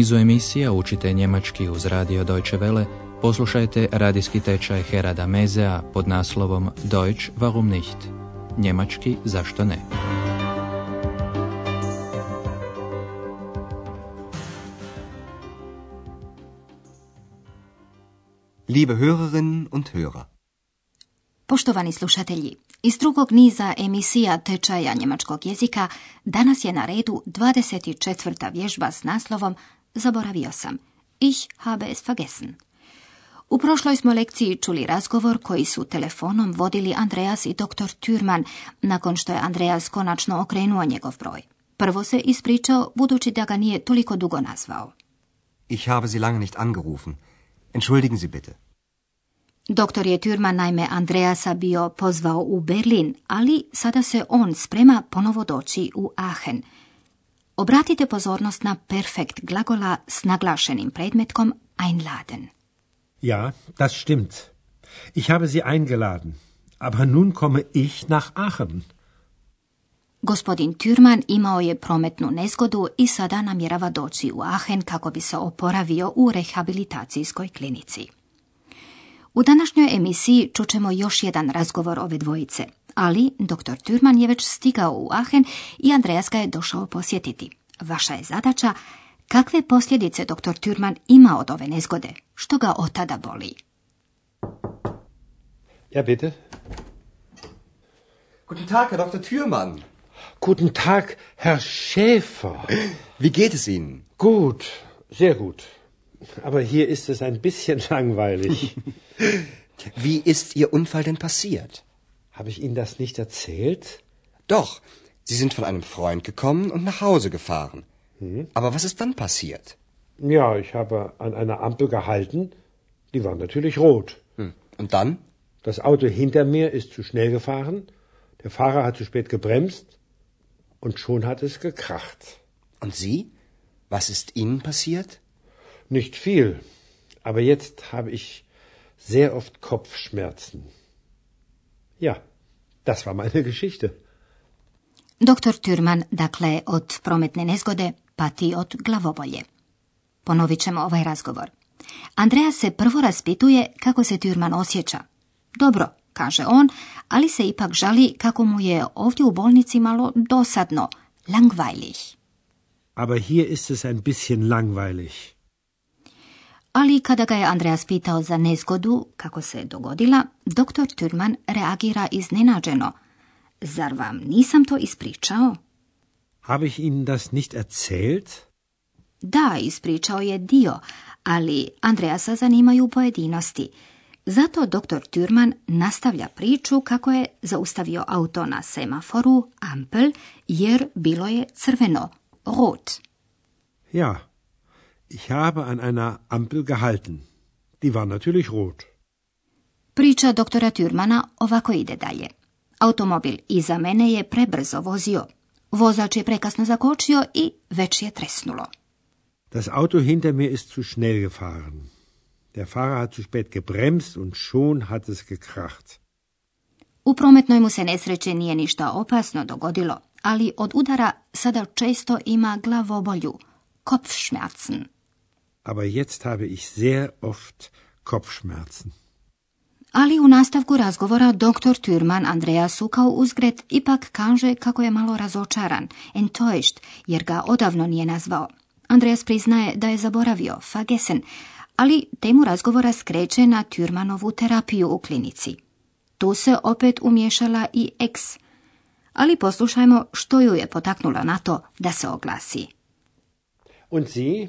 nizu emisija Učite njemački uz radio Deutsche Welle poslušajte radijski tečaj Herrada Mezea pod naslovom Deutsch warum nicht? Njemački zašto ne? Liebe Hörerinnen und Hörer. Poštovani slušatelji, iz drugog niza emisija tečaja njemačkog jezika danas je na redu 24. vježba s naslovom Zaboravio sam. Ich habe es vergessen. U prošloj smo lekciji čuli razgovor koji su telefonom vodili Andreas i dr. Thürmann nakon što je Andreas konačno okrenuo njegov broj. Prvo se ispričao budući da ga nije toliko dugo nazvao. Ich habe Sie lange nicht angerufen. Entschuldigen Sie bitte. Doktor je Thürmann naime Andreasa bio pozvao u Berlin, ali sada se on sprema ponovo doći u Aachen. Obratite pozornost na perfekt glagola s naglašenim predmetkom einladen. Ja, das stimmt. Ich habe Sie eingeladen, aber nun komme ich nach Aachen. Gospodin Thürmann imao je prometnu nezgodu i sada namjerava doći u Aachen kako bi se oporavio u rehabilitacijskoj klinici. U današnjoj emisiji čućemo još jedan razgovor ove dvojice, ali dr. Thürmann je već stigao u Aachen i Andreas ga je došao posjetiti. Vaša je zadaća kakve posljedice dr. Thürmann ima od ove nezgode, što ga od tada boli. Ja, bitte. Guten Tag, Herr Dr. Thürmann. Guten Tag, Herr Schäfer. Wie geht es Ihnen? Gut, sehr gut. Aber hier ist es ein bisschen langweilig. Wie ist Ihr Unfall denn passiert? Habe ich Ihnen das nicht erzählt? Doch, Sie sind von einem Freund gekommen und nach Hause gefahren. Aber was ist dann passiert? Ja, ich habe an einer Ampel gehalten. Die war natürlich rot. Und dann? Das Auto hinter mir ist zu schnell gefahren. Der Fahrer hat zu spät gebremst. Und schon hat es gekracht. Und Sie? Was ist Ihnen passiert? Nicht viel, aber jetzt habe ich sehr oft Kopfschmerzen. Ja, das war meine Geschichte. Dr. Thürmann, dakle, od prometne nezgode pati od glavobolje. Ponovit ćemo ovaj razgovor. Andreas se prvo raspituje kako se Thürmann osjeća. Dobro, kaže on, ali se ipak žali kako mu je ovdje u bolnici malo dosadno, langweilig. Aber hier ist es ein bisschen langweilig. Ali kada ga je Andreas pitao za nezgodu, kako se je dogodila, dr. Thürmann reagira iznenađeno. Zar vam nisam to ispričao? Habe ich Ihnen das nicht erzählt? Da, ispričao je dio, ali Andreasa zanimaju pojedinosti. Zato dr. Thürmann nastavlja priču kako je zaustavio auto na semaforu, ampel, jer bilo je crveno, rot. Ja, ich habe an einer Ampel gehalten. Die war natürlich rot. Priča doktora Thürmanna ovako ide dalje. Automobil iza mene je prebrzo vozio. Vozač je prekasno zakočio i već je tresnulo. Das Auto hinter mir ist zu schnell gefahren. Der Fahrer hat zu spät gebremst und schon hat es gekracht. U prometnoj mu se nesreće nije ništa opasno dogodilo, ali od udara sada često ima glavobolju, Kopfschmerzen. Aber jetzt habe ich sehr oft Kopfschmerzen. Ali u nastavku razgovora dr. Thürmann Andreasu kao uzgred ipak kaže kako je malo razočaran, enttäuscht, jer ga odavno nije nazvao. Andreas priznaje da je zaboravio, vergessen, ali temu razgovora skreće na Thürmannovu terapiju u klinici. Tu se opet umješala i ex. Ali poslušajmo što ju je potaknulo na to da se oglasi. Und Sie?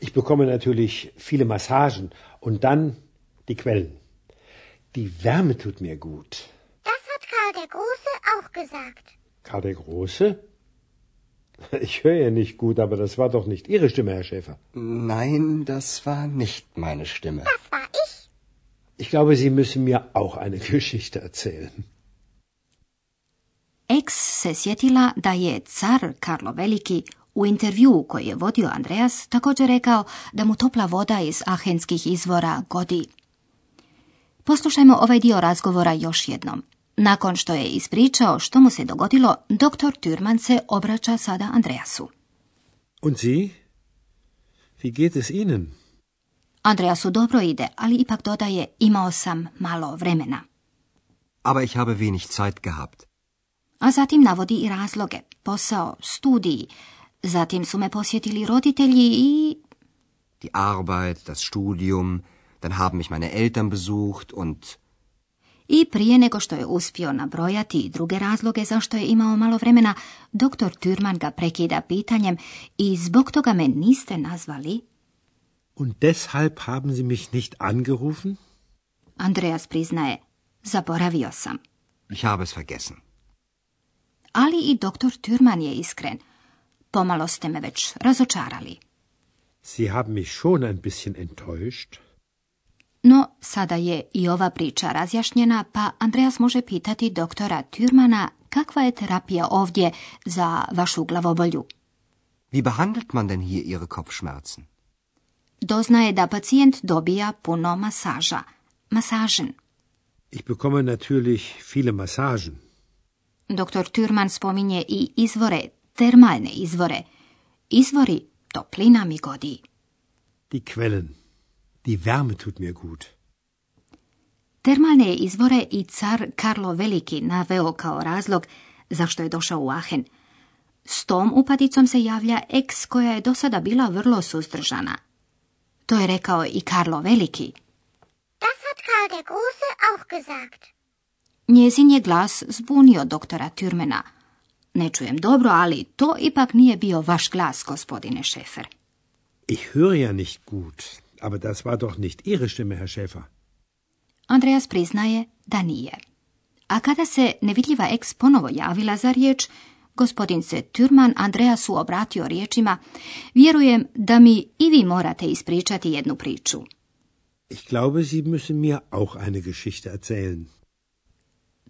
Ich bekomme natürlich viele Massagen und dann die Quellen. Die Wärme tut mir gut. Das hat Karl der Große auch gesagt. Karl der Große? Ich höre ja nicht gut, aber das war doch nicht Ihre Stimme, Herr Schäfer. Nein, das war nicht meine Stimme. Das war ich. Ich glaube, Sie müssen mir auch eine Geschichte erzählen. Eks se sjetila da je car Karlo Veliki u intervjuu koji je vodio Andreas također rekao da mu topla voda iz ahenskih izvora godi. Poslušajmo ovaj dio razgovora još jednom. Nakon što je ispričao što mu se dogodilo, doktor Thürmann se obraća sada Andreasu. Und Sie? Wie geht es Ihnen? Andreasu dobro ide, ali ipak dodaje, imao sam malo vremena. Aber ich habe wenig Zeit gehabt. A zatim navodi i razloge, posao, studiji, zatim su me posjetili roditelji i... Die Arbeit, das Studium, dann haben mich meine Eltern besucht und... I prije nego što je uspio nabrojati i druge razloge zašto je imao malo vremena, doktor Thürmann ga prekida pitanjem i zbog toga me niste nazvali. Und deshalb haben Sie mich nicht angerufen? Andreas priznaje, zaboravio sam. Ich habe es vergessen. Ali i doktor Thürmann je iskren. Pomalo ste me već razočarali. Sie haben mich schon ein bisschen enttäuscht. No, sada je i ova priča razjašnjena, pa Andreas može pitati doktora Thürmanna kakva je terapija ovdje za vašu glavobolju. Wie behandelt man denn hier ihre Kopfschmerzen? Doznaje da pacijent dobija puno masaža. Masažen. Ich bekomme natürlich viele Massagen. Doktor Thürmann spominje i izvore, termalne izvore. Izvori, toplina mi godi. Die Quellen. Die Wärme tut mir gut. Termalne izvore i car Karlo Veliki naveo kao razlog zašto je došao u Aachen. S tom upadicom se javlja eks koja je do sada bila vrlo suzdržana. To je rekao i Karlo Veliki. Das hat Karl der Große auch gesagt. Njezin je glas zbunio doktora Thürmanna. Ne čujem dobro, ali to ipak nije bio vaš glas, gospodine Schäfer. Ich höre ja nicht gut. Aber das war doch nicht Ihre Stimme, Herr Schäfer. Andreas priznaje da nije. A kada se nevidljiva eks ponovo javila za riječ, gospodin se Thürmann Andreasu obratio riječima: Vjerujem da mi i vi morate ispričati jednu priču. Ich glaube, Sie müssen mir auch eine Geschichte erzählen.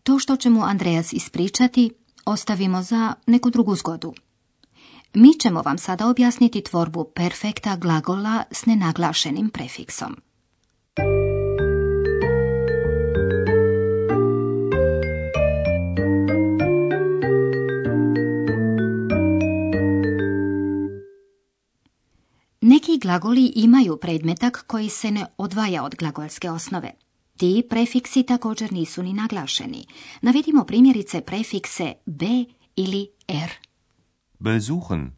To što će mu Andreas ispričati, ostavimo za neku drugu zgodu. Mi ćemo vam sada objasniti tvorbu perfekta glagola s nenaglašenim prefiksom. Neki glagoli imaju predmetak koji se ne odvaja od glagolske osnove. Ti prefiksi također nisu ni naglašeni. Navedimo primjerice prefikse be ili er. Besuchen.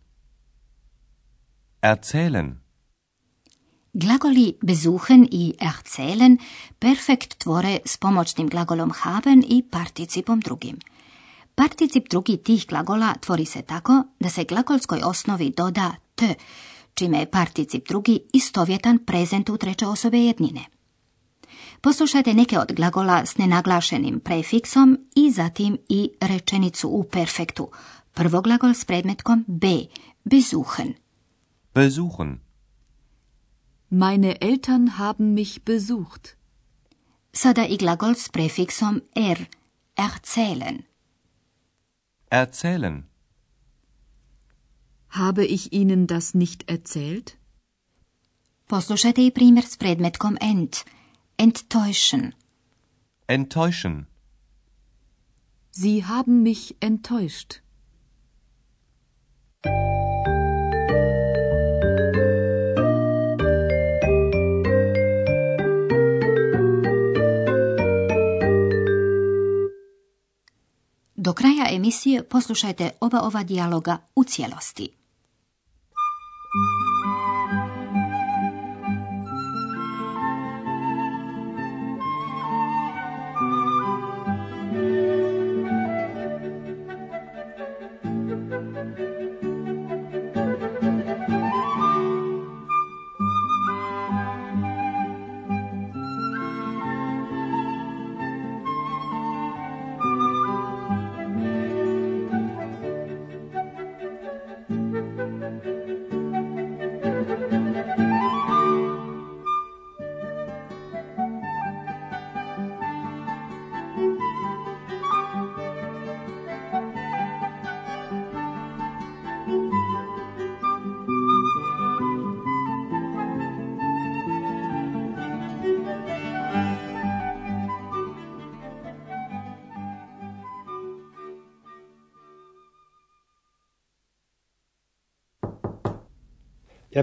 Erzählen. Glagoli besuchen i erzählen perfekt tvore s pomoćnim glagolom haben i participom drugim. Particip drugi tih glagola tvori se tako da se glagolskoj osnovi doda t, čime je particip drugi istovjetan prezentu treće osobe jednine. Poslušajte neke od glagola s nenaglašenim prefiksom i zatim i rečenicu u perfektu. Prvo glagol s predmetkom be, besuchen. Besuchen. Meine Eltern haben mich besucht. Sada i glagol s prefiksom er, erzählen. Erzählen. Habe ich Ihnen das nicht erzählt? Poslušajte i primjer s predmetkom ent, enttäuschen. Enttäuschen. Sie haben mich enttäuscht. Do kraja emisije poslušajte oba ova dijaloga u cijelosti. Ja,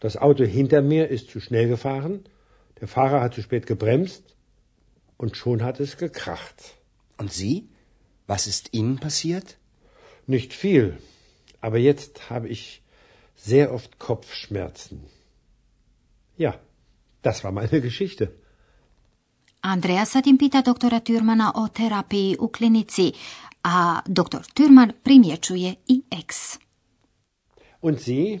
Das Auto hinter mir ist zu schnell gefahren. Der Fahrer hat zu spät gebremst. Und schon hat es gekracht. Und Sie? Was ist Ihnen passiert? Nicht viel. Aber jetzt habe ich sehr oft Kopfschmerzen. Ja, das war meine Geschichte. Andreasa din pita doktora Thürmana o terapiji u klinici, a doktor Thürmann primjećuje i eks. Und Sie?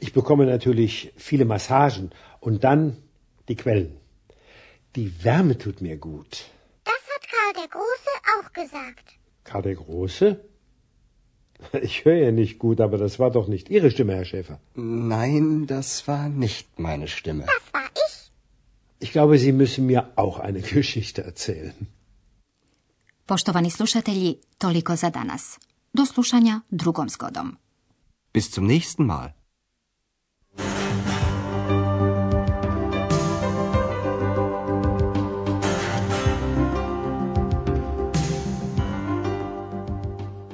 Ich bekomme natürlich viele Massagen und dann die Quellen. Die Wärme tut mir gut. Das hat Karl der Große auch gesagt. Karl der Große? Ich höre ja nicht gut, aber das war doch nicht Ihre Stimme, Herr Schäfer. Nein, das war nicht meine Stimme. Das war ich. Ich glaube, Sie müssen mir auch eine Geschichte erzählen. Poštovani slušatelji, toliko za danas. Do slušanja drugom zgodom. Bis zum nächsten Mal.